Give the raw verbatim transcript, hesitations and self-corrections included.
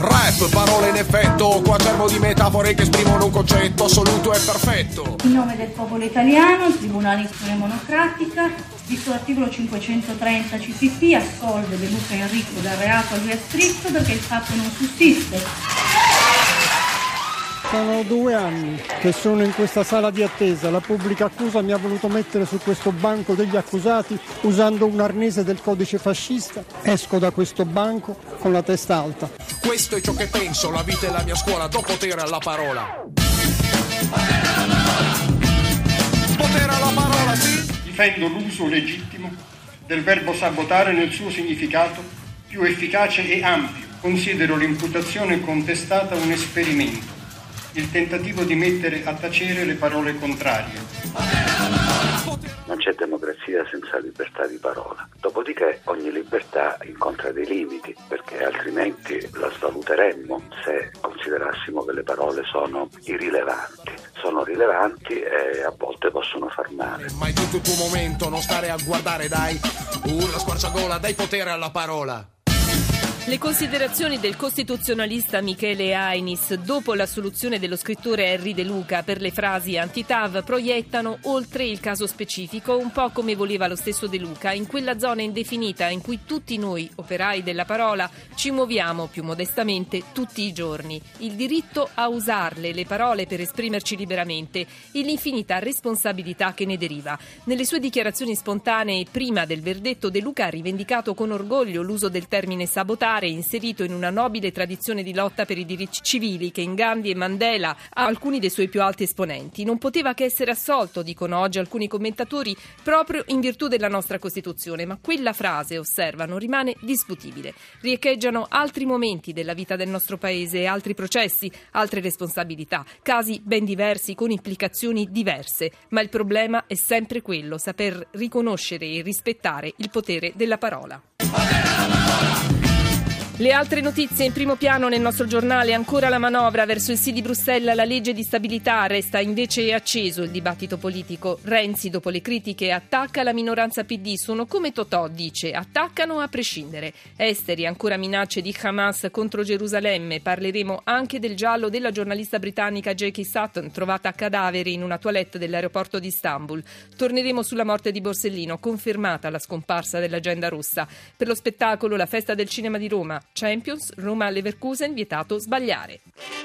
Rap, parole in effetto, quaderno di metafore che esprimono un concetto assoluto e perfetto. In nome del popolo italiano, il Tribunale di Istruzione Monocratica, visto l'articolo cinquecentotrenta C C P, assolve De Luca Enrico dal reato a lui ascritto perché il fatto non sussiste. Sono due anni che sono in questa sala di attesa. La pubblica accusa mi ha voluto mettere su questo banco degli accusati usando un arnese del codice fascista. Esco da questo banco con la testa alta. Questo è ciò che penso, la vita è la mia scuola, do potere alla parola. Potere alla parola! Potere alla parola, sì! Difendo l'uso legittimo del verbo sabotare nel suo significato più efficace e ampio. Considero l'imputazione contestata un esperimento. Il tentativo di mettere a tacere le parole contrarie. Non c'è democrazia senza libertà di parola. Dopodiché ogni libertà incontra dei limiti, perché altrimenti la svaluteremmo se considerassimo che le parole sono irrilevanti. Sono rilevanti e a volte possono far male. Ma è tutto il tuo momento, non stare a guardare, dai. Urla, squarciagola, dai potere alla parola. Le considerazioni del costituzionalista Michele Ainis dopo l'assoluzione dello scrittore Erri De Luca per le frasi anti-T A V proiettano oltre il caso specifico, un po' come voleva lo stesso De Luca, in quella zona indefinita in cui tutti noi, operai della parola, ci muoviamo più modestamente tutti i giorni. Il diritto a usarle, le parole per esprimerci liberamente e l'infinita responsabilità che ne deriva. Nelle sue dichiarazioni spontanee prima del verdetto, De Luca ha rivendicato con orgoglio l'uso del termine sabotare, inserito in una nobile tradizione di lotta per i diritti civili che in Gandhi e Mandela ha alcuni dei suoi più alti esponenti. Non poteva che essere assolto, dicono oggi alcuni commentatori, proprio in virtù della nostra Costituzione, ma quella frase, osservano, rimane discutibile. Riecheggiano altri momenti della vita del nostro paese, altri processi, altre responsabilità, casi ben diversi con implicazioni diverse, ma il problema è sempre quello, saper riconoscere e rispettare il potere della parola. Le altre notizie in primo piano nel nostro giornale: ancora la manovra verso il sì di Bruxelles alla legge di stabilità, resta invece acceso il dibattito politico. Renzi, dopo le critiche, attacca la minoranza P D, sono come Totò, dice, attaccano a prescindere. Esteri, ancora minacce di Hamas contro Gerusalemme, parleremo anche del giallo della giornalista britannica Jackie Sutton, trovata cadavere in una toilette dell'aeroporto di Istanbul. Torneremo sulla morte di Borsellino, confermata la scomparsa dell'agenda rossa. Per lo spettacolo, la festa del cinema di Roma. Champions, Roma Leverkusen, vietato sbagliare.